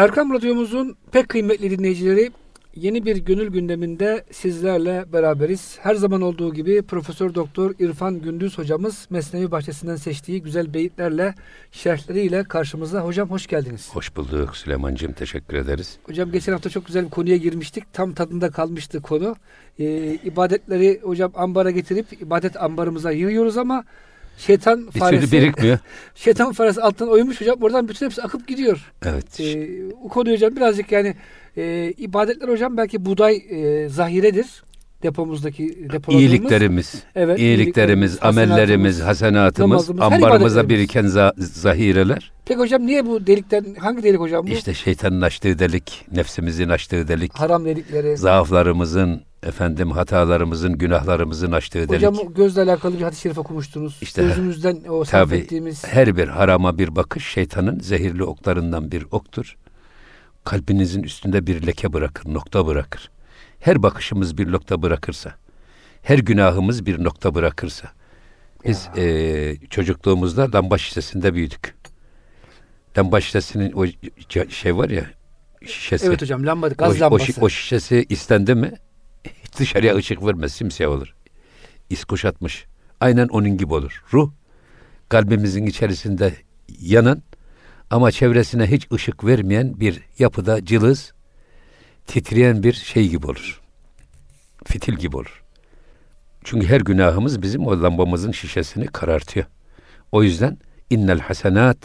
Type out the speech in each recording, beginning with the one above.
Erkam Radyomuzun pek kıymetli dinleyicileri, yeni bir gönül gündeminde sizlerle beraberiz. Her zaman olduğu gibi Profesör Doktor İrfan Gündüz hocamız Mesnevi bahçesinden seçtiği güzel beyitlerle, şerhleriyle karşımızda. Hocam hoş geldiniz. Hoş bulduk Süleyman'cığım, teşekkür ederiz. Hocam geçen hafta çok güzel bir konuya girmiştik. Tam tadında kalmıştı konu. İbadetleri hocam ambara getirip ibadet ambarımıza yığıyoruz ama şeytan faresi. Bir türlü birikmiyor. Şeytan faresi alttan oymuş hocam. Oradan bütün hepsi akıp gidiyor. Evet. O konuyu hocam birazcık ibadetler hocam belki buğday zahiredir. Depomuzdaki depolarımız. İyiliklerimiz. Evet. İyiliklerimiz, amellerimiz, hasenatımız, ambarımıza biriken zahireler. Peki hocam niye bu delikten, hangi delik hocam bu? İşte şeytanın açtığı delik, nefsimizin açtığı delik. Haram delikleri. Zaaflarımızın, hatalarımızın, günahlarımızın açtığı delik. Hocam gözle alakalı bir hadis-i şerif okumuştunuz. İşte gözümüzden o sarf ettiğimiz. Her bir harama bir bakış şeytanın zehirli oklarından bir oktur. Kalbinizin üstünde bir leke bırakır, nokta bırakır. Her bakışımız bir nokta bırakırsa, her günahımız bir nokta bırakırsa, biz çocukluğumuzda Lambaş Lisesi'nde büyüdük. Lambaş Lisesi'nin o şey var ya, şişesi. Evet hocam, lamba, gaz lambası. O şişesi istendi mi dışarıya ışık vermez, simsiyah olur. İz kuşatmış. Aynen onun gibi olur. Ruh kalbimizin içerisinde yanan ama çevresine hiç ışık vermeyen bir yapıda cılız, titreyen bir şey gibi olur. Fitil gibi olur. Çünkü her günahımız bizim o lambamızın şişesini karartıyor. O yüzden innel hasenat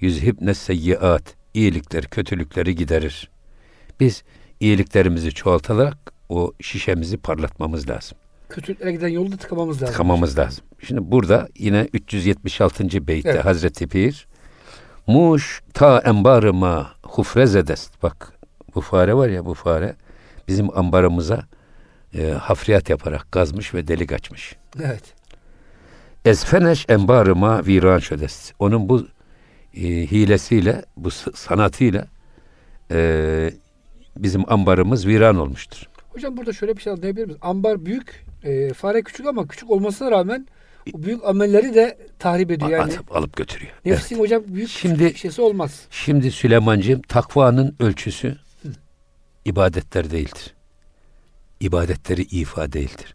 yüzhibne seyyiat, iyilikler kötülükleri giderir. Biz iyiliklerimizi çoğaltarak o şişemizi parlatmamız lazım. Kötülüklere giden yolu da tıkamamız lazım. Tıkamamız lazım. Şimdi burada yine 376. beytte evet. Hazreti Pir Muş ta ambarıma hufrezedest. Bak bu fare var ya, bu fare bizim ambarımıza hafriyat yaparak kazmış ve delik açmış. Evet. Esfeneş ambarıma viran şödest. Onun bu hilesiyle, bu sanatıyla bizim ambarımız viran olmuştur. Hocam burada şöyle bir şey anlayabilir miyiz? Ambar büyük, fare küçük ama küçük olmasına rağmen o büyük amelleri de tahrip ediyor yani. Atıp alıp götürüyor. Nefsin evet. Hocam büyük şimdi, şişesi olmaz. Şimdi Süleymancığım, takvanın ölçüsü ibadetler değildir. İbadetleri ifa değildir.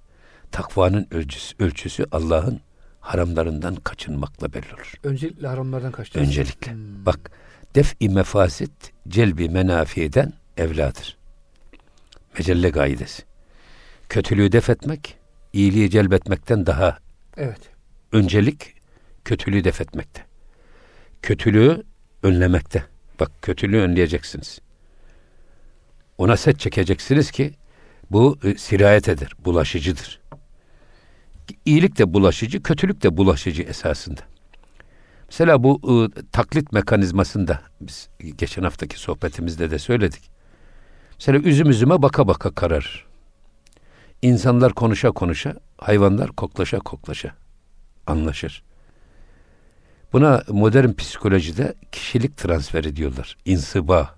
Takvanın ölçüsü Allah'ın haramlarından kaçınmakla belli olur. Öncelikle haramlardan kaçınmak. Öncelikle. Bak, def-i mefasit celbi menafiden evladır. Mecelle gaidesi. Kötülüğü def etmek, iyiliği celbetmekten daha evet. Öncelik kötülüğü def etmekte. Kötülüğü önlemekte. Bak, kötülüğü önleyeceksiniz. Ona set çekeceksiniz ki bu sirayet eder, bulaşıcıdır. İyilik de bulaşıcı, kötülük de bulaşıcı esasında. Mesela bu taklit mekanizmasında biz geçen haftaki sohbetimizde de söyledik. Mesela üzüm üzüme baka baka kararır. İnsanlar konuşa konuşa, hayvanlar koklaşa koklaşa anlaşır. Buna modern psikolojide kişilik transferi diyorlar. İnsiba.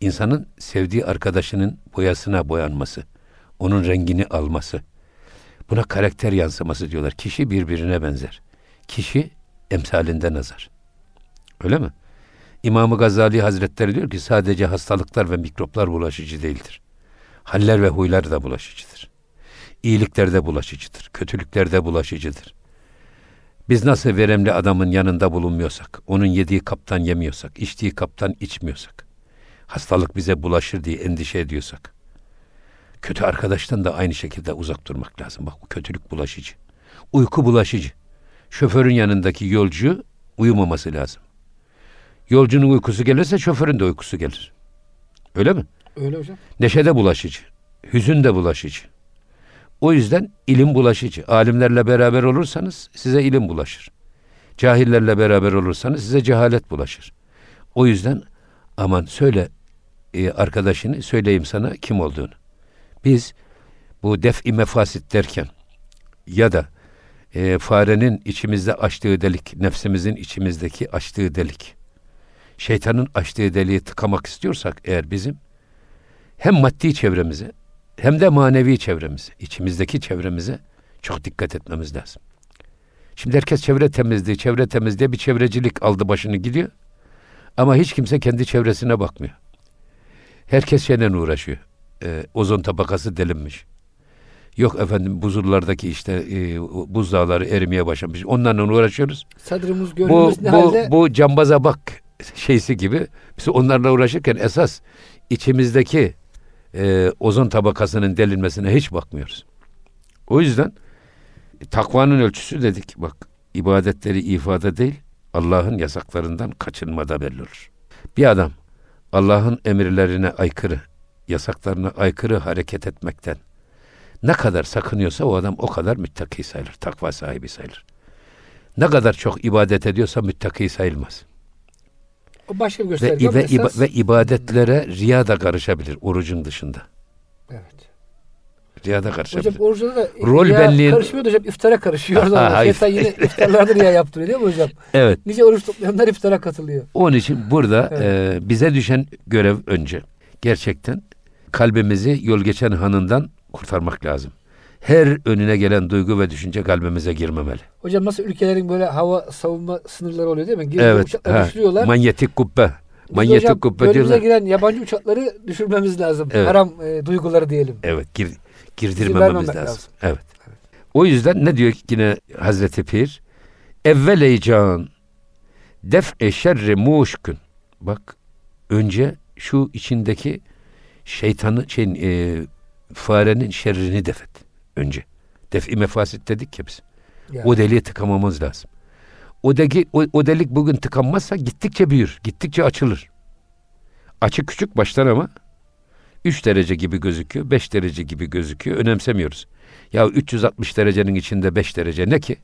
İnsanın sevdiği arkadaşının boyasına boyanması, onun rengini alması. Buna karakter yansıması diyorlar. Kişi birbirine benzer. Kişi emsalinde nazar. Öyle mi? İmam Gazali Hazretleri diyor ki sadece hastalıklar ve mikroplar bulaşıcı değildir. Haller ve huylar da bulaşıcıdır. İyilikler de bulaşıcıdır. Kötülükler de bulaşıcıdır. Biz nasıl veremli adamın yanında bulunmuyorsak, onun yediği kaptan yemiyorsak, içtiği kaptan içmiyorsak, hastalık bize bulaşır diye endişe ediyorsak, kötü arkadaştan da aynı şekilde uzak durmak lazım. Bak, bu kötülük bulaşıcı. Uyku bulaşıcı. Şoförün yanındaki yolcu uyumaması lazım. Yolcunun uykusu gelirse şoförün de uykusu gelir. Öyle mi? Öyle hocam. Neşe de bulaşıcı. Hüzün de bulaşıcı. O yüzden ilim bulaşıcı. Alimlerle beraber olursanız size ilim bulaşır. Cahillerle beraber olursanız size cehalet bulaşır. O yüzden aman söyle arkadaşını, söyleyeyim sana kim olduğunu. Biz bu def-i mefasit derken ya da farenin içimizde açtığı delik, nefsimizin içimizdeki açtığı delik, şeytanın açtığı deliği tıkamak istiyorsak eğer bizim hem maddi çevremize hem de manevi çevremize, içimizdeki çevremize çok dikkat etmemiz lazım. Şimdi herkes çevre temizliği bir çevrecilik aldı başını gidiyor. Ama hiç kimse kendi çevresine bakmıyor. Herkes şeyden uğraşıyor. Ozon tabakası delinmiş. Yok efendim buzullardaki işte buzdağları erimeye başlamış. Onlarla uğraşıyoruz. Sadrımız gönlümüz ne halde? Bu cambaza bak şeysi gibi. Biz onlarla uğraşırken esas içimizdeki ozon tabakasının delinmesine hiç bakmıyoruz. O yüzden takvanın ölçüsü dedik. Bak ibadetleri ifade değil, Allah'ın yasaklarından kaçınmada belli olur. Bir adam Allah'ın emirlerine aykırı, yasaklarına aykırı hareket etmekten ne kadar sakınıyorsa o adam o kadar müttaki sayılır, takva sahibi sayılır. Ne kadar çok ibadet ediyorsa müttaki sayılmaz. O başka bir gösterge ama esas... Ve ibadetlere riya da karışabilir orucun dışında. Evet. Riya da karışabilir. Hocam orucunda da riya karışmıyor da hocam iftara karışıyor. Şeytan yine iftarlarda riya yaptırıyor değil mi hocam? Evet. Nice oruç toplayanlar iftara katılıyor. Onun için burada evet. Bize düşen görev önce. Gerçekten kalbimizi yol geçen hanından kurtarmak lazım. Her önüne gelen duygu ve düşünce kalbimize girmemeli. Hocam nasıl ülkelerin böyle hava savunma sınırları oluyor değil mi? Giriyor, evet. Uçakları düşürüyorlar. Manyetik kubbe. Manyetik hocam, kubbe diyorlar. Önümüze giren yabancı uçakları düşürmemiz lazım. Evet. Haram duyguları diyelim. Evet. Girdirmememiz lazım. Evet. Evet. O yüzden ne diyor yine Hazreti Pir? Evvel heyecan def-i şerri muşkün. Bak önce şu içindeki şeytanın farenin şerrini defet. Önce. Def-i mefasit dedik ya biz. Yani. O deliğe tıkamamız lazım. O delik bugün tıkanmazsa gittikçe büyür. Gittikçe açılır. Açı küçük baştan ama 3 derece gibi gözüküyor. 5 derece gibi gözüküyor. Önemsemiyoruz. Ya 360 derecenin içinde 5 derece ne ki?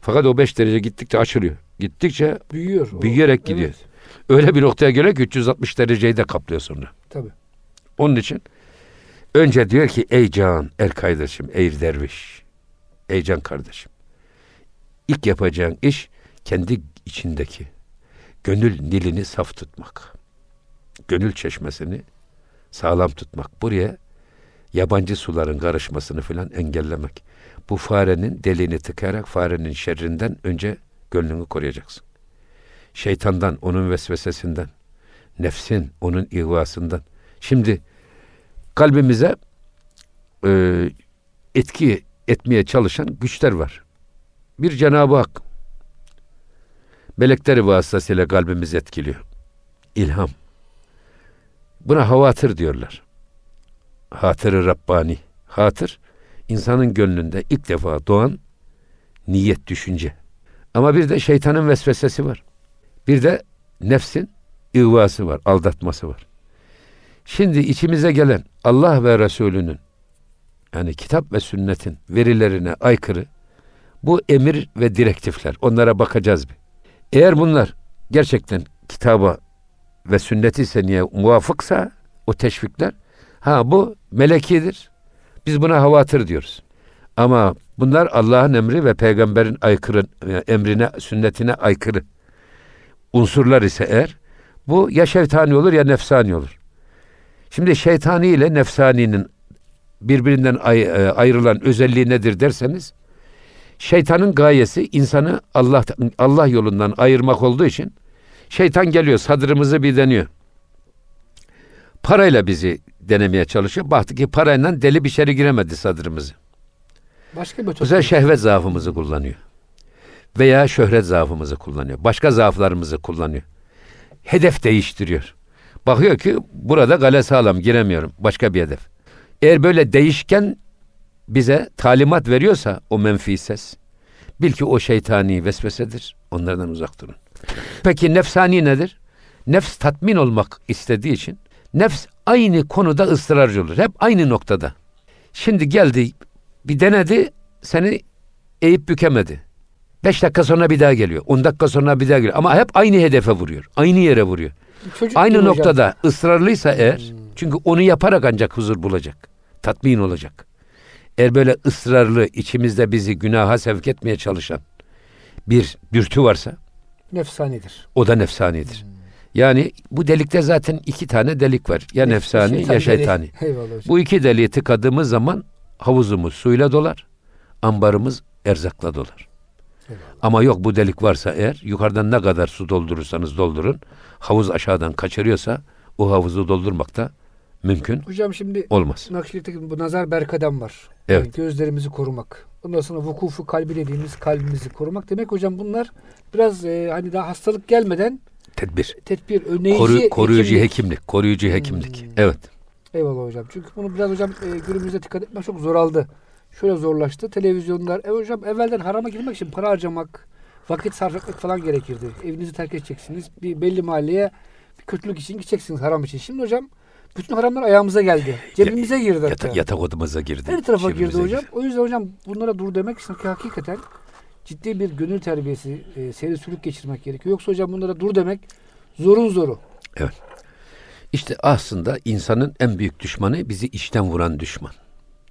Fakat o 5 derece gittikçe açılıyor. Gittikçe büyüyerek gidiyor. Evet. Öyle bir noktaya göre ki 360 dereceyi de kaplıyor sonra. Tabii. Onun için önce diyor ki ey can, er kardeşim, ey derviş, ey can kardeşim. İlk yapacağın iş kendi içindeki gönül nilini saf tutmak. Gönül çeşmesini sağlam tutmak. Buraya yabancı suların karışmasını filan engellemek. Bu farenin deliğini tıkayarak farenin şerrinden önce gönlünü koruyacaksın. Şeytandan, onun vesvesesinden, nefsin, onun ihvasından. Şimdi kalbimize etki etmeye çalışan güçler var. Bir Cenab-ı Hak melekleri vasıtasıyla kalbimizi etkiliyor. İlham. Buna havatır diyorlar. Hatır-ı Rabbani. Hatır, insanın gönlünde ilk defa doğan niyet, düşünce. Ama bir de şeytanın vesvesesi var. Bir de nefsin ihvası var, aldatması var. Şimdi içimize gelen Allah ve Resulünün yani kitap ve sünnetin verilerine aykırı bu emir ve direktifler. Onlara bakacağız bir. Eğer bunlar gerçekten kitaba ve sünneti seneye muvafıksa o teşvikler bu melekidir. Biz buna havatır diyoruz. Ama bunlar Allah'ın emri ve peygamberin aykırı emrine, sünnetine aykırı unsurlar ise eğer bu ya şeytani olur ya nefsani olur. Şimdi şeytani ile nefsaninin birbirinden ayrılan özelliği nedir derseniz şeytanın gayesi insanı Allah yolundan ayırmak olduğu için şeytan geliyor sadrımızı bir deniyor. Parayla bizi denemeye çalışıyor. Baktı ki parayla deli bir içeri giremedi sadrımızı. Başka bir özel şehvet zaafımızı kullanıyor. Veya şöhret zaafımızı kullanıyor. Başka zaaflarımızı kullanıyor. Hedef değiştiriyor. Bakıyor ki burada kale sağlam giremiyorum. Başka bir hedef. Eğer böyle değişken bize talimat veriyorsa o menfi ses bil ki o şeytani vesvesedir. Onlardan uzak durun. Peki nefsani nedir? Nefs tatmin olmak istediği için nefs aynı konuda ısrarcı olur. Hep aynı noktada. Şimdi geldi bir denedi seni eğip bükemedi. 5 dakika sonra bir daha geliyor. 10 dakika sonra bir daha geliyor. Ama hep aynı hedefe vuruyor. Aynı yere vuruyor. Çocuk aynı noktada hocam. Israrlıysa eğer çünkü onu yaparak ancak huzur bulacak. Tatmin olacak. Eğer böyle ısrarlı içimizde bizi günaha sevk etmeye çalışan bir dürtü varsa nefsanidir. O da nefsanidir. Yani bu delikte zaten 2 tane delik var. Ya nefsani ya şeytani. Bu 2 deliği tıkadığımız zaman havuzumuz suyla dolar. Ambarımız erzakla dolar. Ama yok bu delik varsa eğer yukarıdan ne kadar su doldurursanız doldurun havuz aşağıdan kaçırıyorsa o havuzu doldurmakta mümkün hocam şimdi olmaz. Nakşibendi bu nazar berkadan var. Evet. Yani gözlerimizi korumak. Ondan sonra vukufu kalbi dediğimiz kalbimizi korumak. Demek hocam bunlar biraz hani daha hastalık gelmeden tedbir önleyici koruyucu hekimlik. Evet. Eyvallah hocam. Çünkü bunu biraz hocam günümüzde dikkat etmek çok zor aldı. Şöyle zorlaştı. Televizyonlar hocam evvelden harama girmek için para harcamak, vakit sarf etmek falan gerekirdi. Evinizi terk edeceksiniz. Bir belli mahalleye bir kötülük için gideceksiniz, haram için. Şimdi hocam bütün haramlar ayağımıza geldi. Cebimize girdi. Yatak odamıza girdi. Her tarafa girdi hocam. O yüzden hocam bunlara dur demek için hakikaten ciddi bir gönül terbiyesi, seyri sülük geçirmek gerekiyor. Yoksa hocam bunlara dur demek zorun zoru. Evet. İşte aslında insanın en büyük düşmanı bizi içten vuran düşman.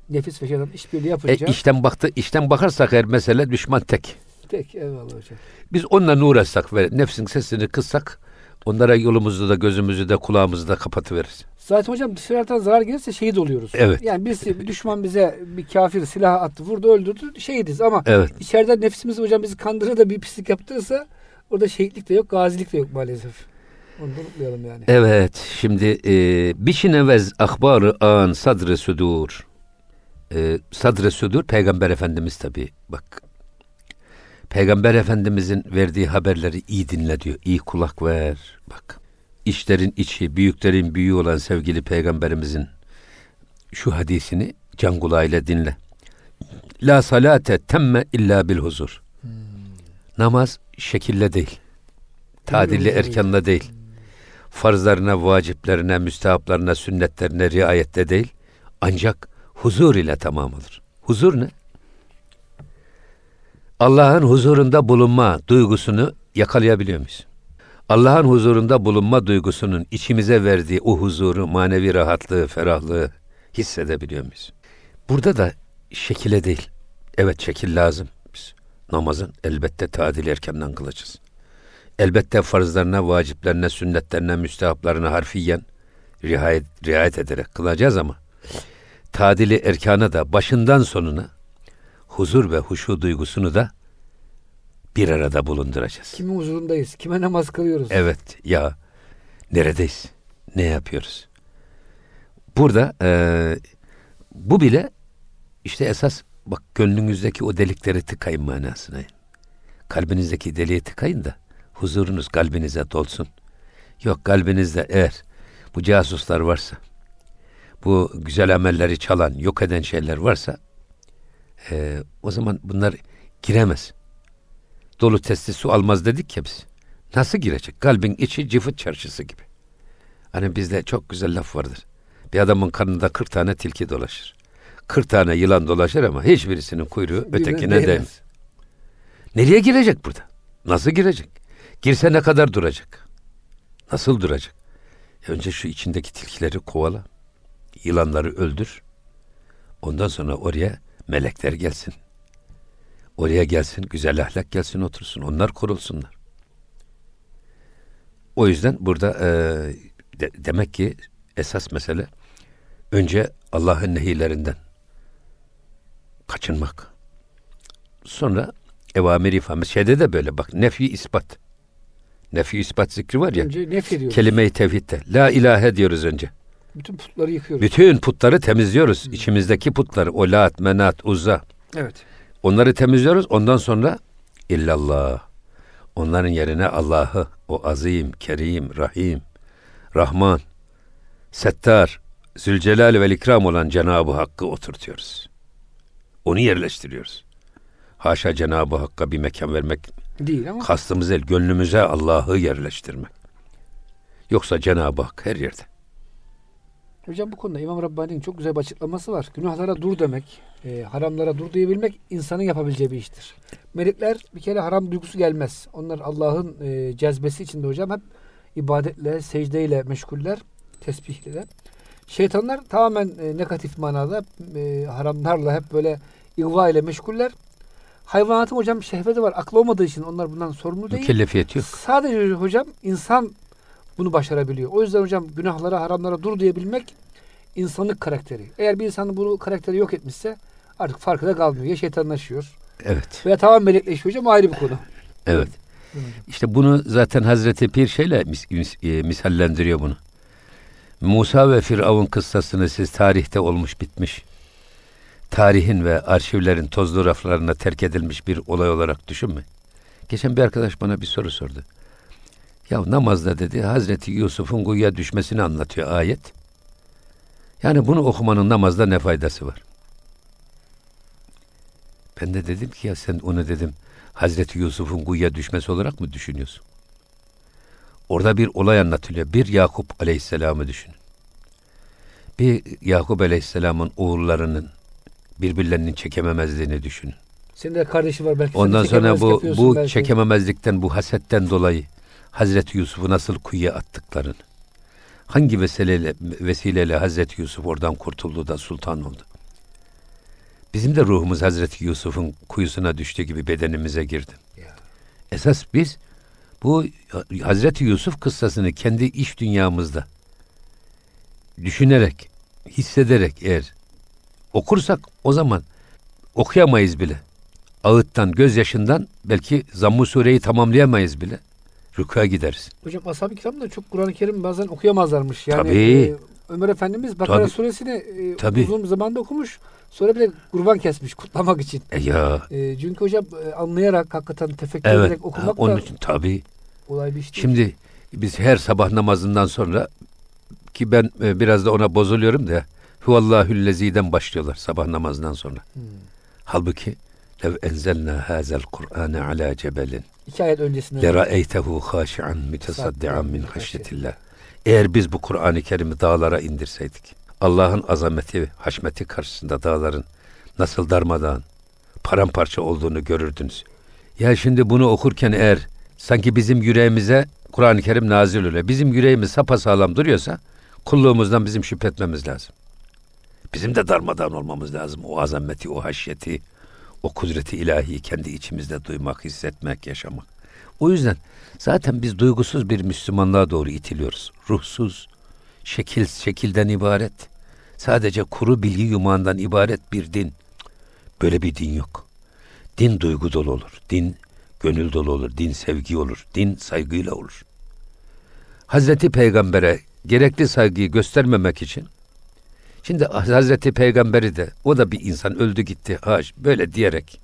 Nefis ve şeytan işbirliği yapınca. İçten bakarsak her mesele düşman tek. Tek, eyvallah hocam. Biz onunla uğraşsak ve nefsin sesini kıssak onlara yolumuzu da gözümüzü de kulağımızı da kapatıveririz. Zaten hocam dışarıdan zarar gelirse şehit oluyoruz. Evet. Yani birisi düşman bize bir kafir silah attı, vurdu, öldürdü, şehidiz ama evet. İçeriden nefsimiz hocam bizi kandırır da bir pislik yaptıysa orada şehitlik de yok, gazilik de yok maalesef. Onu unutmayalım yani. Evet. Şimdi bişinevez ahbarı an sadre sudur. Sadre sudur Peygamber Efendimiz tabii. Bak. Peygamber Efendimizin verdiği haberleri iyi dinle diyor. İyi kulak ver. Bak. İşlerin içi, büyüklerin büyüğü olan sevgili Peygamberimizin şu hadisini can kulağıyla dinle. La salate temme illa bil huzur. Namaz şekille değil. Tadilli erkanla değil. Farzlarına, vaciplerine, müstehaplarına, sünnetlerine riayette değil. Ancak huzur ile tamam olur. Huzur ne? Allah'ın huzurunda bulunma duygusunu yakalayabiliyor muyuz? Allah'ın huzurunda bulunma duygusunun içimize verdiği o huzuru, manevi rahatlığı, ferahlığı hissedebiliyor muyuz? Burada da şekile değil. Evet şekil lazım. Biz namazın elbette tadil erkenden kılacağız. Elbette farzlarına, vaciplerine, sünnetlerine, müstehaplarına harfiyen riayet ederek kılacağız ama tadili erkana da başından sonuna huzur ve huşu duygusunu da bir arada bulunduracağız. Kimin huzurundayız? Kime namaz kılıyoruz? Evet ya neredeyiz? Ne yapıyoruz? Burada bu bile işte esas bak gönlünüzdeki o delikleri tıkayın manasına. Kalbinizdeki deliği tıkayın da huzurunuz kalbinize dolsun. Yok kalbinizde eğer bu casuslar varsa, bu güzel amelleri çalan, yok eden şeyler varsa o zaman bunlar giremez. Dolu testi su almaz dedik ya biz. Nasıl girecek? Kalbin içi cıfıt çarşısı gibi. Hani bizde çok güzel laf vardır. Bir adamın karnında 40 tane tilki dolaşır. 40 tane yılan dolaşır ama hiçbirisinin kuyruğu ötekine değmez. Nereye girecek burada? Nasıl girecek? Girse ne kadar duracak? Nasıl duracak? Önce şu içindeki tilkileri kovala. Yılanları öldür. Ondan sonra oraya melekler gelsin. Oraya gelsin, güzel ahlak gelsin, otursun. Onlar korulsunlar. O yüzden burada demek ki esas mesele önce Allah'ın nehilerinden kaçınmak. Sonra evamiri falan. Şeyde de böyle bak. Nefi ispat. Nefi ispat zikri var ya. Önce nef ediyoruz. Kelime-i tevhidde. La ilahe diyoruz önce. Bütün putları yıkıyoruz. Bütün putları temizliyoruz. Hmm. İçimizdeki putları. O Lat, Menat, Uzza. Evet. Onları temizliyoruz. Ondan sonra illallah. Onların yerine Allah'ı, o azim, kerim, rahim, rahman, settar, zülcelal ve ikram olan Cenab-ı Hakk'ı oturtuyoruz. Onu yerleştiriyoruz. Haşa Cenab-ı Hakk'a bir mekan vermek değil ama kastımız el gönlümüze Allah'ı yerleştirmek. Yoksa Cenab-ı Hak her yerde. Hocam bu konuda İmam Rabbani'nin çok güzel bir açıklaması var. Günahlara dur demek, haramlara dur diyebilmek insanın yapabileceği bir iştir. Melekler bir kere haram duygusu gelmez. Onlar Allah'ın cezbesi içinde hocam hep ibadetle, secdeyle meşguller, tesbihle. Şeytanlar tamamen negatif manada haramlarla hep böyle igva ile meşguller. Hayvanatın hocam şehveti var. Aklı olmadığı için onlar bundan sorumlu değil. Mükellefiyet yok. Sadece hocam insan bunu başarabiliyor. O yüzden hocam günahlara, haramlara dur diyebilmek insanlık karakteri. Eğer bir insanın bunu karakteri yok etmişse artık farkı da kalmıyor. Ya şeytanlaşıyor. Evet. Veya tamamen melekleşiyor hocam ayrı bir konu. Evet. İşte bunu zaten Hazreti Pir şeyle misallendiriyor bunu. Musa ve Firavun kıssasını siz tarihte olmuş bitmiş, tarihin ve arşivlerin tozlu raflarına terk edilmiş bir olay olarak düşünme. Geçen bir arkadaş bana bir soru sordu. Ya namazda dedi, Hazreti Yusuf'un kuyuya düşmesini anlatıyor ayet. Yani bunu okumanın namazda ne faydası var? Ben de dedim ki ya sen onu dedim Hazreti Yusuf'un kuyuya düşmesi olarak mı düşünüyorsun? Orada bir olay anlatılıyor. Bir Yakup Aleyhisselam'ı düşünün. Bir Yakup Aleyhisselam'ın oğullarının birbirlerinin çekememezliğini düşünün. Senin de kardeşi var belki. Ondan sonra bu çekememezlikten, bu hasetten dolayı Hazreti Yusuf'u nasıl kuyuya attıklarını, hangi vesileyle Hazreti Yusuf oradan kurtuldu da sultan oldu. Bizim de ruhumuz Hazreti Yusuf'un kuyusuna düştüğü gibi bedenimize girdi. Ya. Esas biz bu Hazreti Yusuf kıssasını kendi iç dünyamızda düşünerek, hissederek eğer okursak o zaman okuyamayız bile. Ağıttan, gözyaşından belki Zamm-ı Sure'yi tamamlayamayız bile. Rükûa gideriz. Hocam ashab-ı kiram da çok Kur'an-ı Kerim bazen okuyamazlarmış. Yani tabii. Ömer Efendimiz Bakara tabii. suresini uzun zamanda okumuş. Sonra bile kurban kesmiş kutlamak için. Çünkü hocam anlayarak, hakikaten tefekkür ederek okumak onun için, tabii. Olay bir işte. Şimdi biz her sabah namazından sonra ki ben biraz da ona bozuluyorum da Huvallahüllezî'den başlıyorlar sabah namazından sonra. Halbuki lev enzelna hazel Kur'ane ala cebelin. 2 ayet öncesinde. Lera eytehu haşi'an mütesaddi'an min haşyetillah. Eğer biz bu Kur'an-ı Kerim'i dağlara indirseydik, Allah'ın azameti, haşmeti karşısında dağların nasıl darmadağın, paramparça olduğunu görürdünüz. Ya şimdi bunu okurken eğer sanki bizim yüreğimize Kur'an-ı Kerim nazil oluyor. Bizim yüreğimiz sapasağlam duruyorsa kulluğumuzdan bizim şüphe etmemiz lazım. Bizim de darmadağın olmamız lazım. O azameti, o haşyeti, o kudreti ilahiyi kendi içimizde duymak, hissetmek, yaşamak. O yüzden zaten biz duygusuz bir Müslümanlığa doğru itiliyoruz. Ruhsuz, şekilden ibaret, sadece kuru bilgi yumağından ibaret bir din. Böyle bir din yok. Din duygu dolu olur, din gönül dolu olur, din sevgi olur, din saygıyla olur. Hazreti Peygamber'e gerekli saygıyı göstermemek için, şimdi Hazreti Peygamber'i de, o da bir insan öldü gitti, böyle diyerek,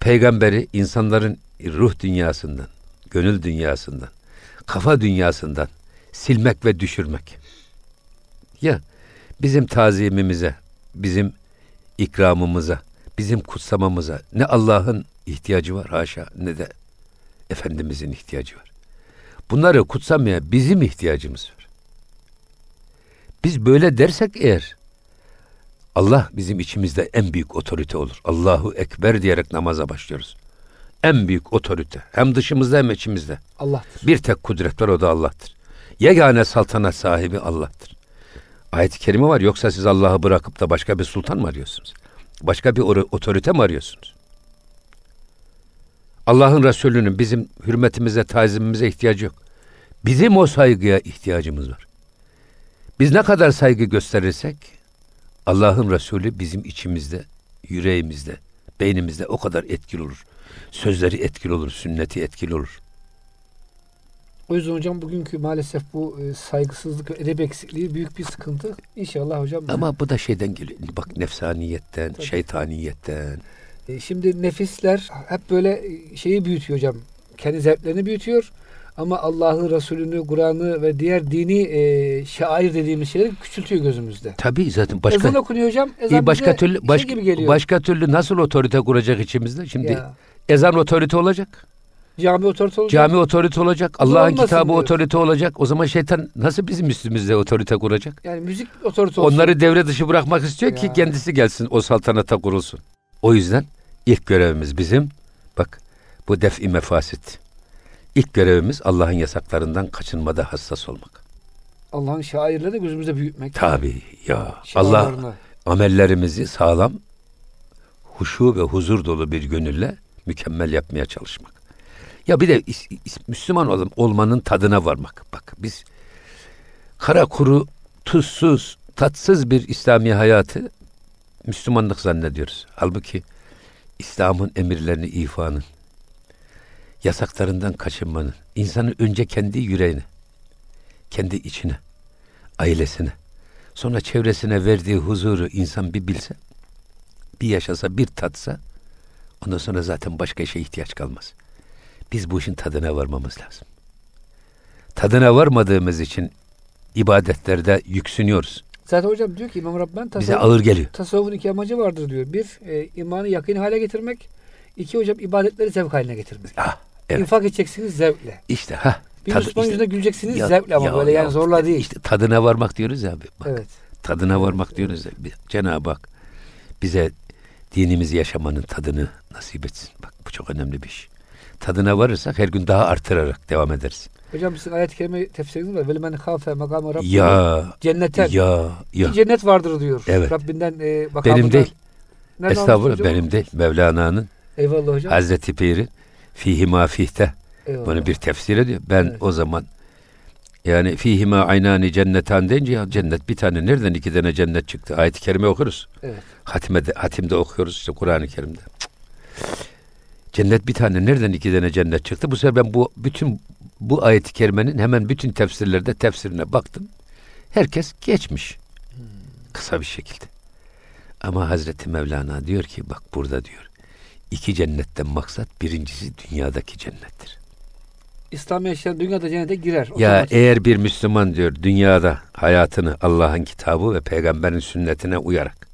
Peygamberi insanların ruh dünyasından, gönül dünyasından, kafa dünyasından silmek ve düşürmek. Ya bizim tazimimize, bizim ikramımıza, bizim kutsamamıza ne Allah'ın ihtiyacı var haşa ne de Efendimizin ihtiyacı var. Bunları kutsamaya bizim ihtiyacımız var. Biz böyle dersek eğer Allah bizim içimizde en büyük otorite olur. Allahu Ekber diyerek namaza başlıyoruz. En büyük otorite. Hem dışımızda hem içimizde. Allah'tır. Bir tek kudret var, o da Allah'tır. Yegane saltanat sahibi Allah'tır. Ayet-i kerime var. Yoksa siz Allah'ı bırakıp da başka bir sultan mı arıyorsunuz? Başka bir otorite mi arıyorsunuz? Allah'ın Resulü'nün bizim hürmetimize, tazimimize ihtiyacı yok. Bizim o saygıya ihtiyacımız var. Biz ne kadar saygı gösterirsek Allah'ın Resulü bizim içimizde, yüreğimizde, beynimizde o kadar etkili olur. Sözleri etkili olur, sünneti etkili olur. O yüzden hocam bugünkü maalesef bu saygısızlık ve edeb eksikliği büyük bir sıkıntı. İnşallah hocam. Ama bu da şeyden geliyor. Bak nefsaniyetten, tabii. şeytaniyetten. Şimdi nefisler hep böyle şeyi büyütüyor hocam. Kendi zevklerini büyütüyor. Ama Allah'ı, Resulünü, Kur'an'ı ve diğer dini şair dediğimiz şeyleri küçültüyor gözümüzde. Tabii zaten başka. Ezan okunuyor hocam. Ezan başka türlü şey gibi geliyor. Başka türlü nasıl otorite kuracak içimizde? Şimdi ya. Ezan otorite olacak. Cami otorite olacak. Cami otorite olacak. Allah'ın kitabı diyor. Otorite olacak. O zaman şeytan nasıl bizim üstümüzde otorite kuracak? Yani müzik otorite olsun. Onları devre dışı bırakmak istiyor ya. Ki kendisi gelsin o saltanata kurulsun. O yüzden ilk görevimiz bizim. Bak bu def-i mefasit. İlk görevimiz Allah'ın yasaklarından kaçınmada hassas olmak. Allah'ın şairlerini gözümüzde büyütmek. Tabii ya. Allah amellerimizi sağlam, huşu ve huzur dolu bir gönülle mükemmel yapmaya çalışmak. Ya bir de Müslüman olmanın tadına varmak. Bak biz kara kuru, tuzsuz, tatsız bir İslami hayatı Müslümanlık zannediyoruz. Halbuki İslam'ın emirlerini ifanın, yasaklarından kaçınmanın, insanın önce kendi yüreğine, kendi içine, ailesine, sonra çevresine verdiği huzuru insan bir bilse, bir yaşasa, bir tatsa, ondan sonra zaten başka şeye ihtiyaç kalmaz. Biz bu işin tadına varmamız lazım. Tadına varmadığımız için ibadetlerde yüksünüyoruz. Zaten hocam diyor ki İmam Rabbani, bize ağır geliyor. Tasavvufun iki amacı vardır diyor. Bir, imanı yakın hale getirmek. İki hocam, ibadetleri zevk haline getirmek. Ah, evet. İnfak edeceksiniz zevkle. İşte ha. Bir Müslüman yüzüne güleceksiniz zevkle, ama böyle yani zorla değil. İşte tadına varmak diyoruz ya abi. Bak, evet. Tadına varmak diyoruz ya. Cenab-ı Hak bize dinimizi yaşamanın tadını nasip etsin. Bak, bu çok önemli bir iş. Tadına varırsak her gün daha artırarak devam ederiz. Hocam sizin ayet-i kerime tefsiriniz var. Velmen hafe makama rabbine cenneten. Ya. Cennet vardır diyor. Evet. Rabbinden makamından. Benim değil. Estağfurullah, benim değil. Mevlana'nın. Eyvallah hocam. Hazreti Pir'in fihima fihte. Eyvallah. Bunu bir tefsir ediyor. Ben evet. O zaman yani fihima aynani cenneten deyince ya cennet bir tane, nereden iki tane cennet çıktı? Ayet-i kerime okuruz. Evet. Hatimde okuyoruz işte Kur'an-ı Kerim'de. Cennet bir tane, nereden iki tane cennet çıktı? Bu sefer ben bu ayet-i kerimenin hemen bütün tefsirlerde tefsirine baktım. Herkes geçmiş. Kısa bir şekilde. Ama Hazreti Mevlana diyor ki bak burada diyor. İki cennetten maksat birincisi dünyadaki cennettir. İslam yaşayan dünyada cennete girer. Eğer bir Müslüman diyor dünyada hayatını Allah'ın kitabı ve peygamberin sünnetine uyarak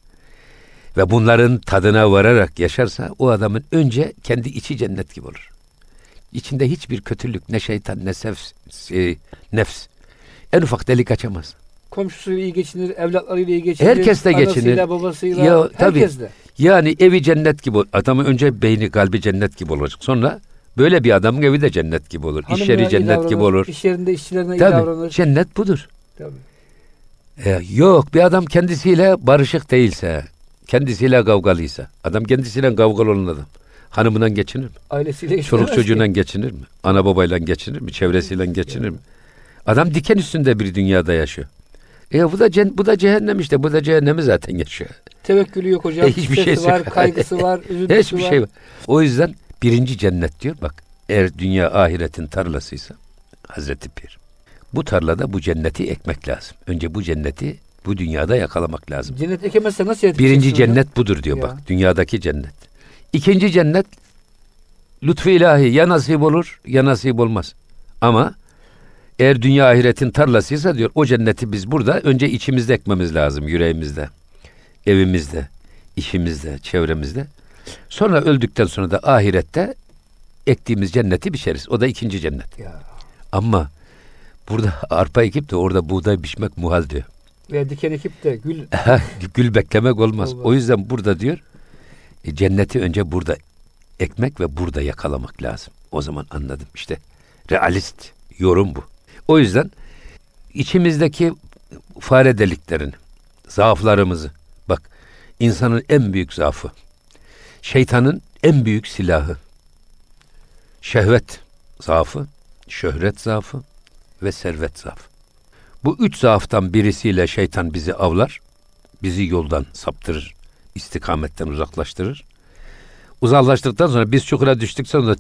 ve bunların tadına vararak yaşarsa o adamın önce kendi içi cennet gibi olur. İçinde hiçbir kötülük, ne şeytan, ne nefs. En ufak delik açamaz. Komşusuyla iyi geçinir, evlatlarıyla iyi geçinir. Herkes de geçinir. Anasıyla, babasıyla, herkes de. Yani evi cennet gibi olur. Adamın önce beyni, kalbi cennet gibi olacak. Sonra böyle bir adamın evi de cennet gibi olur. Hanım, iş yeri cennet gibi olur. İş yerinde işçilerine iyi davranır. Cennet budur. Tabii. Yok, bir adam kendisiyle barışık değilse, kendisiyle kavgalıysa, adam kendisiyle kavgalı olan adam, hanımından geçinir mi? Ailesiyle geçinir mi? Çoluk çocuğundan geçinir mi? Ana babayla geçinir mi? Çevresiyle geçinir mi? Adam diken üstünde bir dünyada yaşıyor. Bu da cehennem işte. Bu da cehennemi zaten geçiyor. Tevekkülü yok hocam. Hiçbir şeysi var, kaygısı var, üzüntüsü hiçbir var. Şey var. O yüzden birinci cennet diyor. Bak, eğer dünya ahiretin tarlasıysa Hazreti Pir. Bu tarlada bu cenneti ekmek lazım. Önce bu cenneti bu dünyada yakalamak lazım. Cennet ekemezse nasıl yeteceksin? Birinci cennet hocam? Budur diyor ya. Bak, dünyadaki cennet. İkinci cennet lütfu ilahi, ya nasip olur ya nasip olmaz. Ama eğer dünya ahiretin tarlasıysa diyor o cenneti biz burada önce içimizde ekmemiz lazım, yüreğimizde, evimizde, işimizde, çevremizde. Sonra öldükten sonra da ahirette ektiğimiz cenneti biçeriz. O da ikinci cennet. Ya. Ama burada arpa ekip de orada buğday biçmek muhal diyor. Ve diken ekip de gül beklemek olmaz. O yüzden burada diyor cenneti önce burada ekmek ve burada yakalamak lazım. O zaman anladım işte. Realist yorum bu. O yüzden içimizdeki fare deliklerini, zaaflarımızı, bak insanın en büyük zaafı, şeytanın en büyük silahı, şehvet zaafı, şöhret zaafı ve servet zaafı. Bu üç zaaftan birisiyle şeytan bizi avlar, bizi yoldan saptırır, istikametten uzaklaştırır. Uzaklaştıktan sonra biz çukura düştükten sonra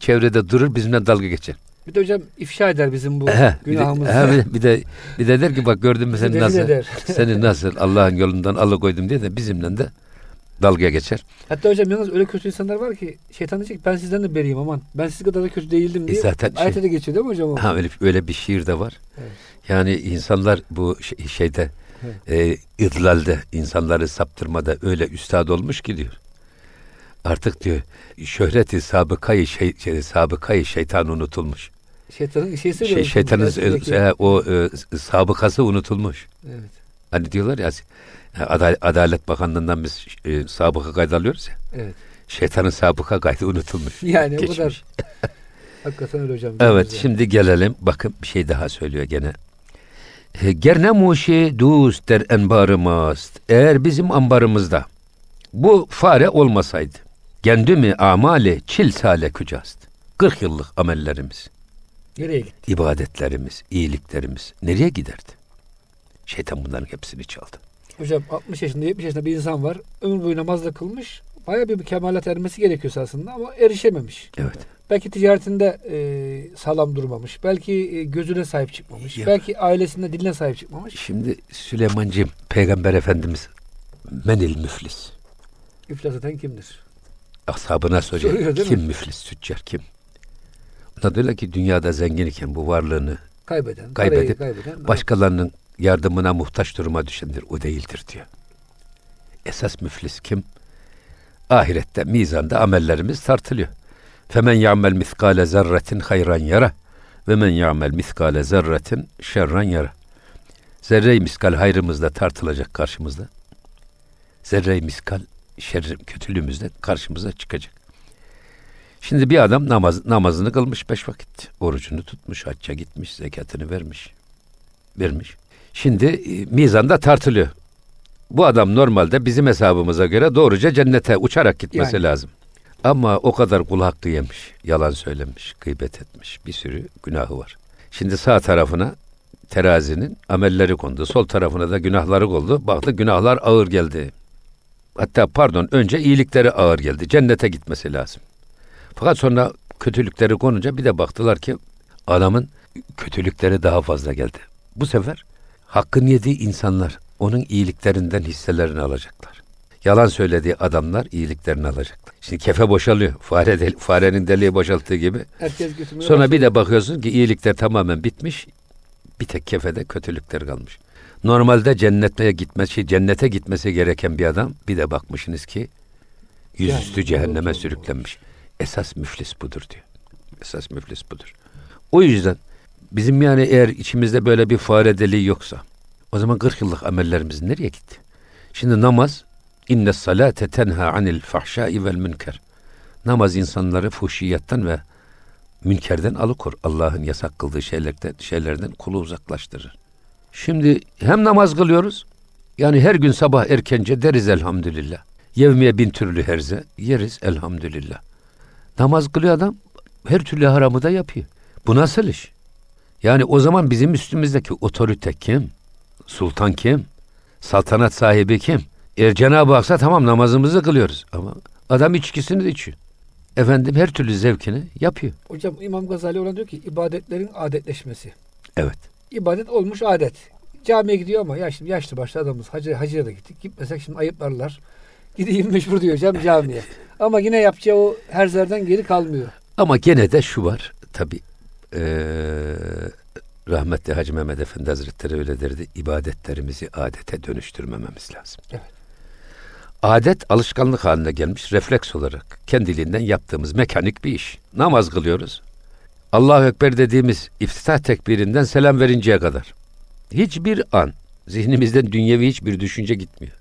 çevrede durur, bizimle dalga geçer. Bir de hocam ifşa eder bizim bu günahımızı. Bir de der ki bak gördün mü seni nasıl Allah'ın yolundan alıkoydum diye de bizimle de dalga geçer. Hatta hocam yalnız öyle kötü insanlar var ki şeytan diyecek ben sizden de beriyim aman. Ben siz kadar da kötü değildim diye. Zaten ayete de geçiyor değil mi hocam? Ha, öyle bir şiir de var. Evet. Yani insanlar bu şeyde evet. İdlalde insanları saptırmada öyle üstad olmuş ki diyor. Artık diyor şöhreti sabıkayı şeytan unutulmuş. Şeytanın şeysi unutulmuş. Sabıkası unutulmuş. Evet. Hani diyorlar ya Adalet Bakanlığı'ndan biz sabıka kaydı alıyoruz ya. Evet. Şeytanın sabıka kaydı unutulmuş. Yani geçmiş. O kadar. Hakikaten öyle hocam. Evet, şimdi gelelim. Bakın bir şey daha söylüyor gene. Gerne muşi dust der enbarımast. Eğer bizim ambarımızda bu fare olmasaydı, kendimi amali çil sale kücast. 40 yıllık amellerimiz, nereye gitti? İbadetlerimiz, iyiliklerimiz nereye giderdi? Şeytan bunların hepsini çaldı. Hocam 60 yaşında, 70 yaşında bir insan var, ömür boyu namazla kılmış, bayağı bir kemalat ermesi gerekiyorsa aslında ama erişememiş. Evet. Belki ticaretinde sağlam durmamış. Belki gözüne sahip çıkmamış. Ya. Belki ailesinde diline sahip çıkmamış. Şimdi Süleymancığım, Peygamber Efendimiz menil müflis. İflas eden kimdir? Ashabına soruyor. Kim müflis, tüccar kim? Ona diyorlar ki dünyada zengin iken bu varlığını kaybeden başkalarının yardımına muhtaç duruma düşendir. O değildir diyor. Esas müflis kim? Ahirette, mizanda amellerimiz tartılıyor. Femen ya'mel miskale zerretin hayran yara ve men ya'mel miskale zerretin şerran yara. Zerre-i miskal hayrımızda tartılacak karşımızda. Zerre-i miskal şerrim, kötülüğümüzde karşımıza çıkacak. Şimdi bir adam namazını kılmış 5 vakit. Orucunu tutmuş, hacca gitmiş, zekatını vermiş. Şimdi mizanda tartılıyor. Bu adam normalde bizim hesabımıza göre doğruca cennete uçarak gitmesi lazım. Ama o kadar kul hakkı yemiş, yalan söylemiş, gıybet etmiş, bir sürü günahı var. Şimdi sağ tarafına terazinin amelleri kondu, sol tarafına da günahları kondu. Baktı günahlar ağır geldi. Hatta önce iyilikleri ağır geldi. Cennete gitmesi lazım. Fakat sonra kötülükleri konunca bir de baktılar ki adamın kötülükleri daha fazla geldi. Bu sefer hakkını yediği insanlar onun iyiliklerinden hisselerini alacaklar. Yalan söylediği adamlar iyiliklerini alacaklar. Şimdi kefe boşalıyor. Farenin deliği boşalttığı gibi. Sonra bir de bakıyorsun ki iyilikler tamamen bitmiş. Bir tek kefede kötülükler kalmış. Normalde cennete gitmesi gereken bir adam, bir de bakmışsınız ki yüzüstü cehenneme sürüklenmiş. Esas müflis budur diyor. Esas müflis budur. O yüzden bizim eğer içimizde böyle bir fare deliği yoksa, o zaman 40 yıllık amellerimiz nereye gitti? Şimdi namaz, inne salate tenha anil fahşai vel münker. Namaz insanları fuhşiyattan ve münkerden alıkor. Allah'ın yasak kıldığı şeylerden kulu uzaklaştırır. Şimdi hem namaz kılıyoruz, yani her gün sabah erkence deriz elhamdülillah. Yevmiye bin türlü herze yeriz elhamdülillah. Namaz kılıyor adam, her türlü haramı da yapıyor. Bu nasıl iş? Yani o zaman bizim üstümüzdeki otorite kim? Sultan kim? Saltanat sahibi kim? Cenab-ı Hak'sa tamam namazımızı kılıyoruz ama adam içkisini de içiyor. Her türlü zevkini yapıyor. Hocam İmam Gazali olan diyor ki ibadetlerin adetleşmesi. Evet. İbadet olmuş adet. Camiye gidiyor ama ya şimdi yaşlı başlı adamız. Hacıya da gittik. Gitmesek şimdi ayıplarlar. Gideyim mecbur diyor hocam camiye. Ama yine yapacağı o herzlerden geri kalmıyor. Ama gene de şu var tabii. Rahmetli Hacı Mehmet Efendi Hazretleri öyle derdi. İbadetlerimizi adete dönüştürmememiz lazım. Evet. Adet alışkanlık haline gelmiş refleks olarak kendiliğinden yaptığımız mekanik bir iş. Namaz kılıyoruz. Allahu Ekber dediğimiz iftitah tekbirinden selam verinceye kadar. Hiçbir an zihnimizden dünyevi hiçbir düşünce gitmiyor.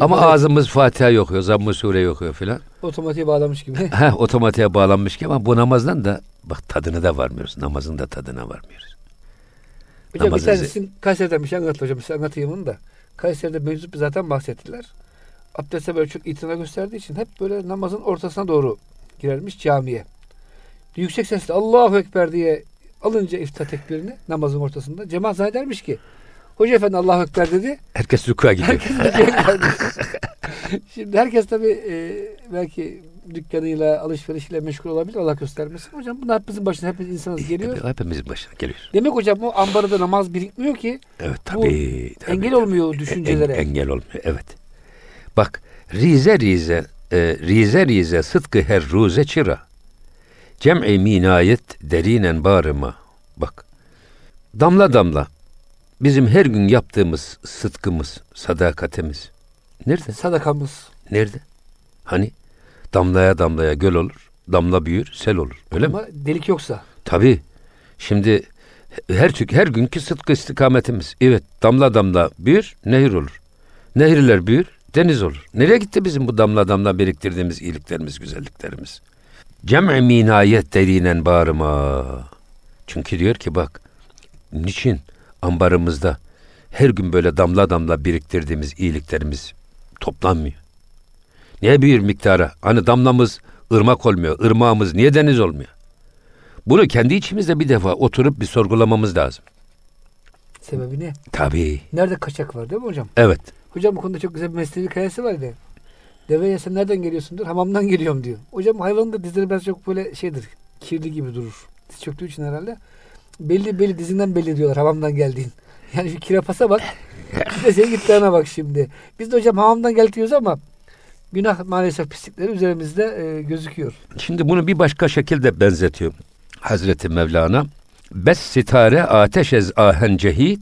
Ama ağzımız Fatiha okuyor, Zamm-ı Sure okuyor filan. Otomatiğe bağlanmış gibi. Otomatiğe bağlanmış gibi ama bu namazdan da bak tadını da varmıyoruz. Namazın da tadına varmıyoruz. Hocam bir tanesini Kayseri'den bir şey anlatacağım. Size anlatayım onu da. Kayseri'de mevzup zaten bahsettiler. Abdeste böyle çok itina gösterdiği için hep böyle namazın ortasına doğru girermiş camiye. Yüksek sesle Allahu Ekber diye alınca iftitah tekbirini namazın ortasında cemaat zannedermiş ki Hoca Efendi Allahu Ekber dedi. Herkes rükûa gidiyor. Şimdi herkes tabii belki dükkanıyla, alışverişle meşgul olabilir. Allah göstermesin. Hocam bunlar hepimizin başına, hepimiz insanız geliyor. Hepimizin başına geliyor. Demek hocam bu ambarada namaz birikmiyor ki. Evet tabii. Engel olmuyor düşüncelere. Engel olmuyor evet. Bak rize sıdkı her ruze çıra. Cem'i minayet derinen barıma. Bak damla damla bizim her gün yaptığımız sıdkımız, sadakatimiz nerede? Sadakamız. Nerede? Hani damlaya damlaya göl olur, damla büyür, sel olur. Öyle ama mi? Ama delik yoksa. Tabii. Şimdi her günkü sıdkı istikametimiz. Evet damla damla büyür, nehir olur. Nehirler büyür, deniz olur. Nereye gitti bizim bu damla damla biriktirdiğimiz iyiliklerimiz, güzelliklerimiz? Cem'i minayet derinen bağrıma. Çünkü diyor ki bak, niçin ambarımızda her gün böyle damla damla biriktirdiğimiz iyiliklerimiz toplanmıyor? Niye büyür miktara? Hani damlamız ırmak olmuyor, ırmağımız niye deniz olmuyor? Bunu kendi içimizde bir defa oturup bir sorgulamamız lazım. Sebebi ne? Tabii. Nerede kaçak var değil mi hocam? Evet. Hocam bu konuda çok güzel bir mesnevi kayası var ya. Deveye sen nereden geliyorsun diyor. Hamamdan geliyorum diyor. Hocam hayvanın da dizleri biraz çok böyle şeydir. kirli gibi durur. Diz çöktüğü için herhalde belli dizinden belli diyorlar hamamdan geldiğin. Yani şu kirapasa bak. Bir de senin gittiğine bak şimdi. Biz de hocam hamamdan geldik diyoruz ama günah maalesef pislikleri üzerimizde gözüküyor. Şimdi bunu bir başka şekilde benzetiyor Hazreti Mevlana. Bes sitare ateş ez ahen cehid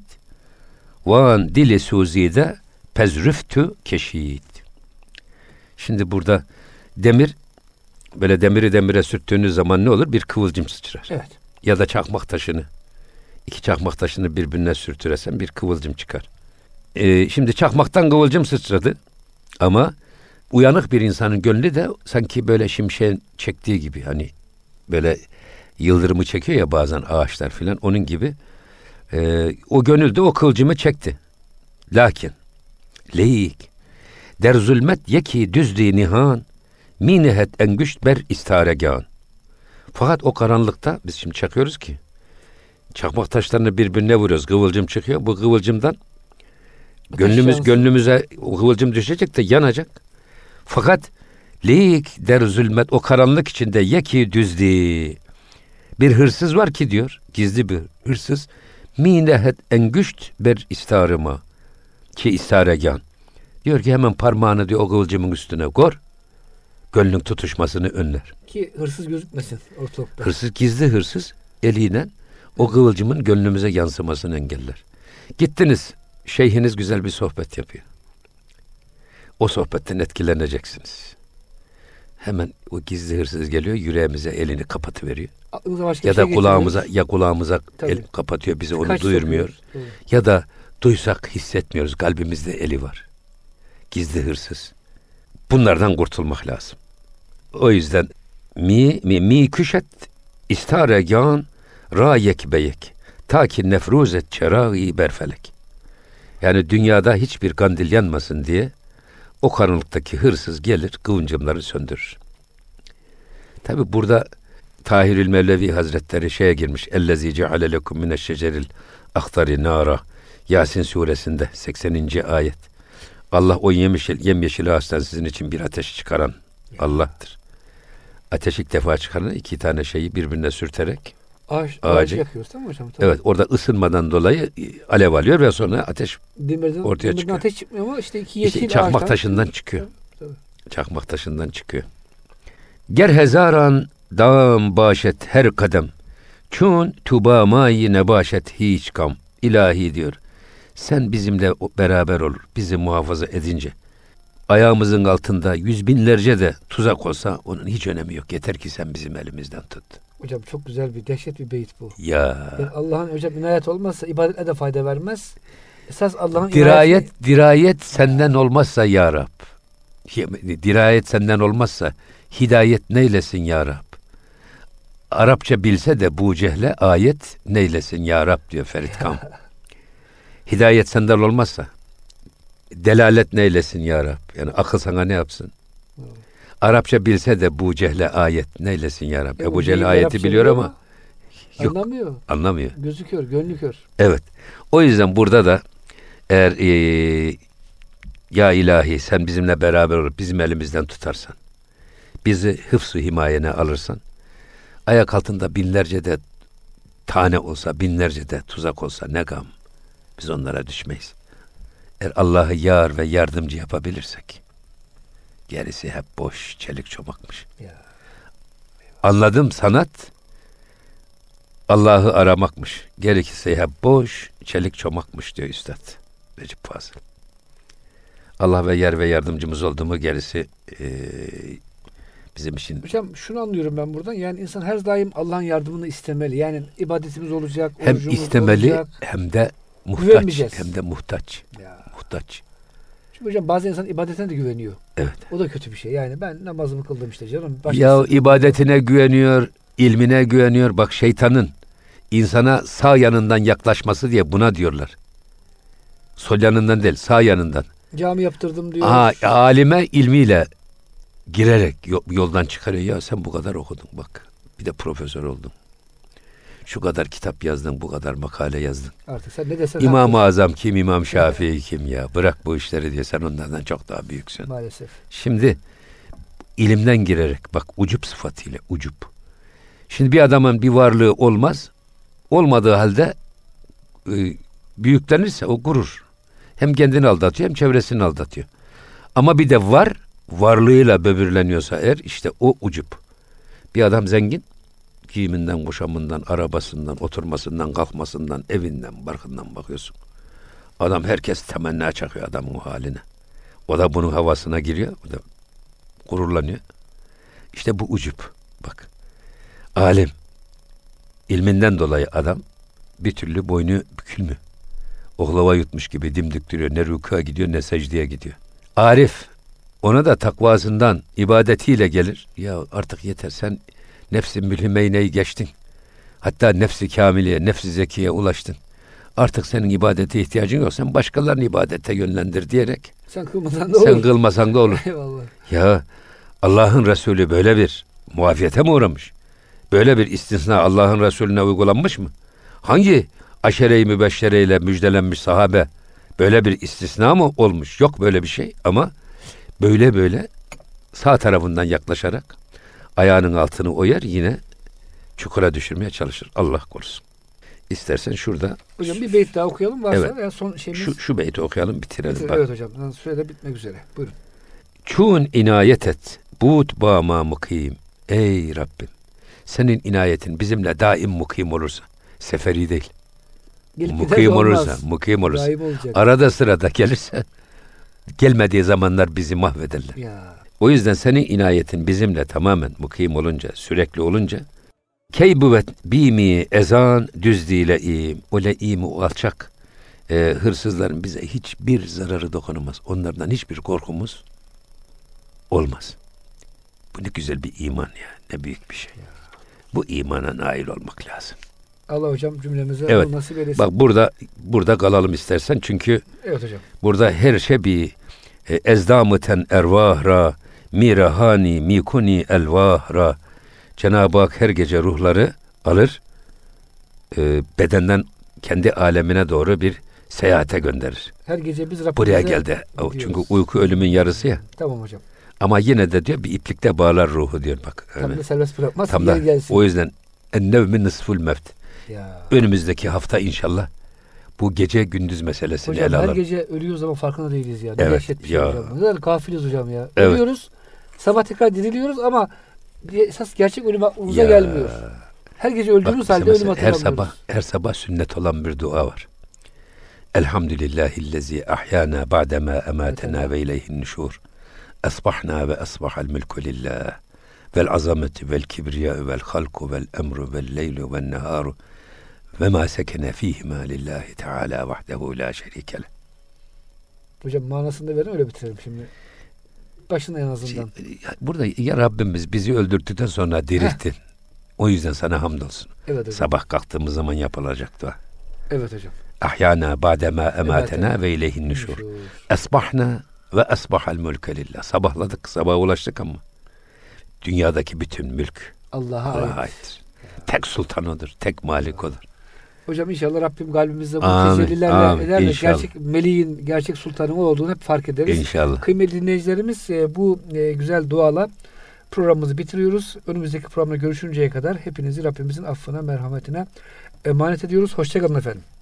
van dili suzide pezrüftü keşid. Şimdi burada demir, böyle demiri demire sürttüğünüz zaman ne olur? Bir kıvılcım sıçrar. Evet. Ya da çakmak taşını. İki çakmak taşını birbirine sürtüresen bir kıvılcım çıkar. Şimdi çakmaktan kıvılcım sıçradı ama uyanık bir insanın gönlü de sanki böyle şimşeğin çektiği gibi, hani böyle yıldırımı çekiyor ya bazen ağaçlar filan, onun gibi o gönül de o kıvılcımı çekti. Lakin leyik der zulmet yeki düzdü nihan minihet engüşt ber istaregan. Fakat o karanlıkta biz şimdi çakıyoruz ki çakmak taşlarını birbirine vuruyoruz, kıvılcım çıkıyor. Bu kıvılcımdan gönlümüze o kıvılcım düşecek de yanacak. Fakat leyik der zulmet, o karanlık içinde yeki düzdü. Bir hırsız var ki diyor, gizli bir hırsız. Minehet engüşt ber istarıma ki istaregan. Diyor ki hemen parmağını diyor o kıvılcımın üstüne kor. Gönlün tutuşmasını önler. Ki hırsız gözükmesin ortalıkta. Hırsız, gizli hırsız eliyle o kıvılcımın gönlümüze yansımasını engeller. Gittiniz, şeyhiniz güzel bir sohbet yapıyor. O sohbetten etkileneceksiniz. Hemen o gizli hırsız geliyor, yüreğimize elini kapatıveriyor. Ya da kulağımıza el kapatıyor, bize onu duyurmuyor. Ya da duysak hissetmiyoruz, kalbimizde eli var. Gizli hırsız. Bunlardan kurtulmak lazım. O yüzden mi küşet istaregan rayek beyek ta ki nefruzet çeragi berfelek. Yani dünyada hiçbir kandil yanmasın diye o karanlıktaki hırsız gelir, kıvılcımları söndürür. Tabi burada Tahir-i Mellevi Hazretleri şeye girmiş. Ellezî ceale lekum mineşşeceril ahtari nâra. Yasin suresinde 80. ayet. Allah o yemyeşil ağaçtan sizin için bir ateş çıkaran Allah'tır. Ateş ilk defa çıkaran iki tane şeyi birbirine sürterek ağacı yakıyoruz, tamam hocam? Tamam. Evet, orada ısınmadan dolayı alev alıyor ve sonra ateş ortaya çıkıyor. Ateş çıkmıyor ama işte iki yeşil çakmak taşından çıkıyor. Tabii. Çakmak taşından çıkıyor. Ger hezaran dam başet her kadem. Çun tuba mayi nebaşet hiç kam. İlahi diyor. Sen bizimle beraber olur. Bizi muhafaza edince. Ayağımızın altında yüz binlerce de tuzak olsa onun hiç önemi yok. Yeter ki sen bizim elimizden tut. Hocam çok güzel bir, dehşet bir beyit bu. Ya. Yani Allah'ın hocam inayet olmazsa ibadete de fayda vermez. Esas Allah'ın dirayet senden olmazsa ya Rab. Dirayet senden olmazsa hidayet neylesin ya Rab. Arapça bilse de bu cehle ayet neylesin ya Rab diyor Ferit Kam. Hidayet senden olmazsa delalet neylesin ya Rab. Yani akıl sana ne yapsın? Arapça bilse de bu cehle ayet neylesin ya Rab. Ebu Cehil ayeti Arapça biliyor ama yok, anlamıyor. Gözüküyor, gönlü kör. Evet. O yüzden burada da eğer ya ilahi sen bizimle beraber olup bizim elimizden tutarsan, bizi hıfz-ı himayene alırsan, ayak altında binlerce de tane olsa, binlerce de tuzak olsa ne gam. Biz onlara düşmeyiz. Eğer Allah'ı yar ve yardımcı yapabilirsek gerisi hep boş, çelik çomakmış. Ya. Anladım, sanat Allah'ı aramakmış. Gerekirse hep boş, çelik çomakmış diyor Üstad Recep Fazıl. Allah ve yer ve yardımcımız oldu mu gerisi bizim için. Hocam şunu anlıyorum ben buradan. Yani insan her daim Allah'ın yardımını istemeli. Yani ibadetimiz olacak, orucumuz olacak. Hem istemeli olacak, hem de muhtaç. Ya. Muhtaç. Çünkü hocam bazen insan ibadetine de güveniyor. Evet. O da kötü bir şey. Yani ben namazımı kıldım işte canım. Ya ibadetine güveniyor, ilmine güveniyor. Bak şeytanın insana sağ yanından yaklaşması diye buna diyorlar. Sol yanından değil, sağ yanından. Cami yaptırdım diyor. Alime ilmiyle girerek yoldan çıkarıyor. Ya sen bu kadar okudun bak. Bir de profesör oldun. Şu kadar kitap yazdın, bu kadar makale yazdın. Artık sen ne desen... İmam-ı Azam kim, İmam Şafii kim ya? Bırak bu işleri diye, sen onlardan çok daha büyüksün. Maalesef. Şimdi ilimden girerek, bak ucup sıfatıyla, ucup. Şimdi bir adamın bir varlığı olmaz. Olmadığı halde büyüklenirse o gurur. Hem kendini aldatıyor hem çevresini aldatıyor. Ama bir de varlığıyla böbürleniyorsa eğer işte o ucup. Bir adam zengin, giyiminden, kuşamından, arabasından, oturmasından, kalkmasından, evinden, barkından bakıyorsun. Adam herkes temenni çakıyor adamın o haline. O da bunun havasına giriyor. O da gururlanıyor. İşte bu ucup. Bak. Alim. İlminden dolayı adam bir türlü boynu bükülmüyor. Oklava yutmuş gibi dimdik duruyor. Ne rükûa gidiyor ne secdeye gidiyor. Arif. Ona da takvasından, ibadetiyle gelir. Ya artık yeter, sen nefs-i mülhimeyneyi geçtin. Hatta nefs-i kamileye, nefs-i zekiye ulaştın. Artık senin ibadete ihtiyacın yok. Sen başkalarını ibadete yönlendir diyerek. Sen kılmasan da olur. Eyvallah. Ya Allah'ın Resulü böyle bir muafiyete mi uğramış? Böyle bir istisna Allah'ın Resulüne uygulanmış mı? Hangi aşere-i mübeşşereyle müjdelenmiş sahabe böyle bir istisna mı olmuş? Yok böyle bir şey, ama böyle sağ tarafından yaklaşarak ayağının altını oyar, yine çukura düşürmeye çalışır. Allah korusun. İstersen şurada... Hocam bir beyt daha okuyalım varsa, evet, veya son şeyimiz... Şu beyti okuyalım, bitirelim. Bitirelim. Evet hocam, sürede bitmek üzere. Buyurun. Çun inayet et, but bağma mukim. Ey Rabbim, senin inayetin bizimle daim mukim olursa, seferi değil. Mukim olursa. Arada sırada gelirse, gelmediği zamanlar bizi mahvederler. Ya. O yüzden senin inayetin bizimle tamamen mukim olunca, sürekli olunca, keybüvet bimi ezan düzdileyim. O le'imi alçak. Hırsızların bize hiçbir zararı dokunamaz. Onlardan hiçbir korkumuz olmaz. Bu ne güzel bir iman ya. Ne büyük bir şey. Ya. Bu imana nail olmak lazım. Allah hocam cümlemize nasip eylesin. Bak burada kalalım istersen. Çünkü evet hocam, burada her şey bir ezdameten ervahra mirahani mikuni elvahra. Cenab-ı Hak her gece ruhları alır, bedenden kendi alemine doğru bir seyahate gönderir. Her gece biz Rabbimize buraya geldi. Diyoruz. Çünkü uyku ölümün yarısı ya. Tamam hocam. Ama yine de diyor bir iplikte bağlar ruhu diyor bak. Tam da serbest bırakmaz. Tam da gelsin. O yüzden ennevmi nisful mevt. Önümüzdeki hafta inşallah bu gece gündüz meselesini ele alalım. Her gece ölüyoruz ama farkında değiliz ya. Evet. Dehşet bir şey hocam. Ne kadar gafiliz hocam ya. Evet. Ölüyoruz. Sabah tekrar diriliyoruz ama esas gerçek ölüm aklımıza gelmiyor. Her gece öldüğümüz halde ölüm hatırlamıyoruz. Her sabah sünnet olan bir dua var. Elhamdülillahillezî ahyana ba'demâ emâtenâ ve ileyhin nüşûr. Esbahna ve esbahal mülkü lillâh. Vel azameti vel kibriyâ vel halku vel emru vel leylu vel nehâru. Ve mâ sekene fîhimâ lillâhi teâlâ vahdehu lâ şerîkele. Hocam manasında verin, öyle bitirelim şimdi. Başına en azından. Burada ya Rabbimiz bizi öldürdükten sonra dirilttin. O yüzden sana hamdolsun. Evet, sabah kalktığımız zaman yapılacak dua. Evet hocam. Ahyana ba'dema ematena ve ileyhin nüşur. Esbahna ve esbahal mülke lillah. Sabahladık, sabaha ulaştık ama dünyadaki bütün mülk Allah'a aittir. Tek sultan odur, tek malik odur. Hocam inşallah Rabbim kalbimizde bu tecellilerle eder ve gerçek meleğin, gerçek sultanın olduğunu hep fark ederiz. İnşallah. Kıymetli dinleyicilerimiz, bu güzel duala programımızı bitiriyoruz. Önümüzdeki programda görüşünceye kadar hepinizi Rabbimizin affına, merhametine emanet ediyoruz. Hoşça kalın efendim.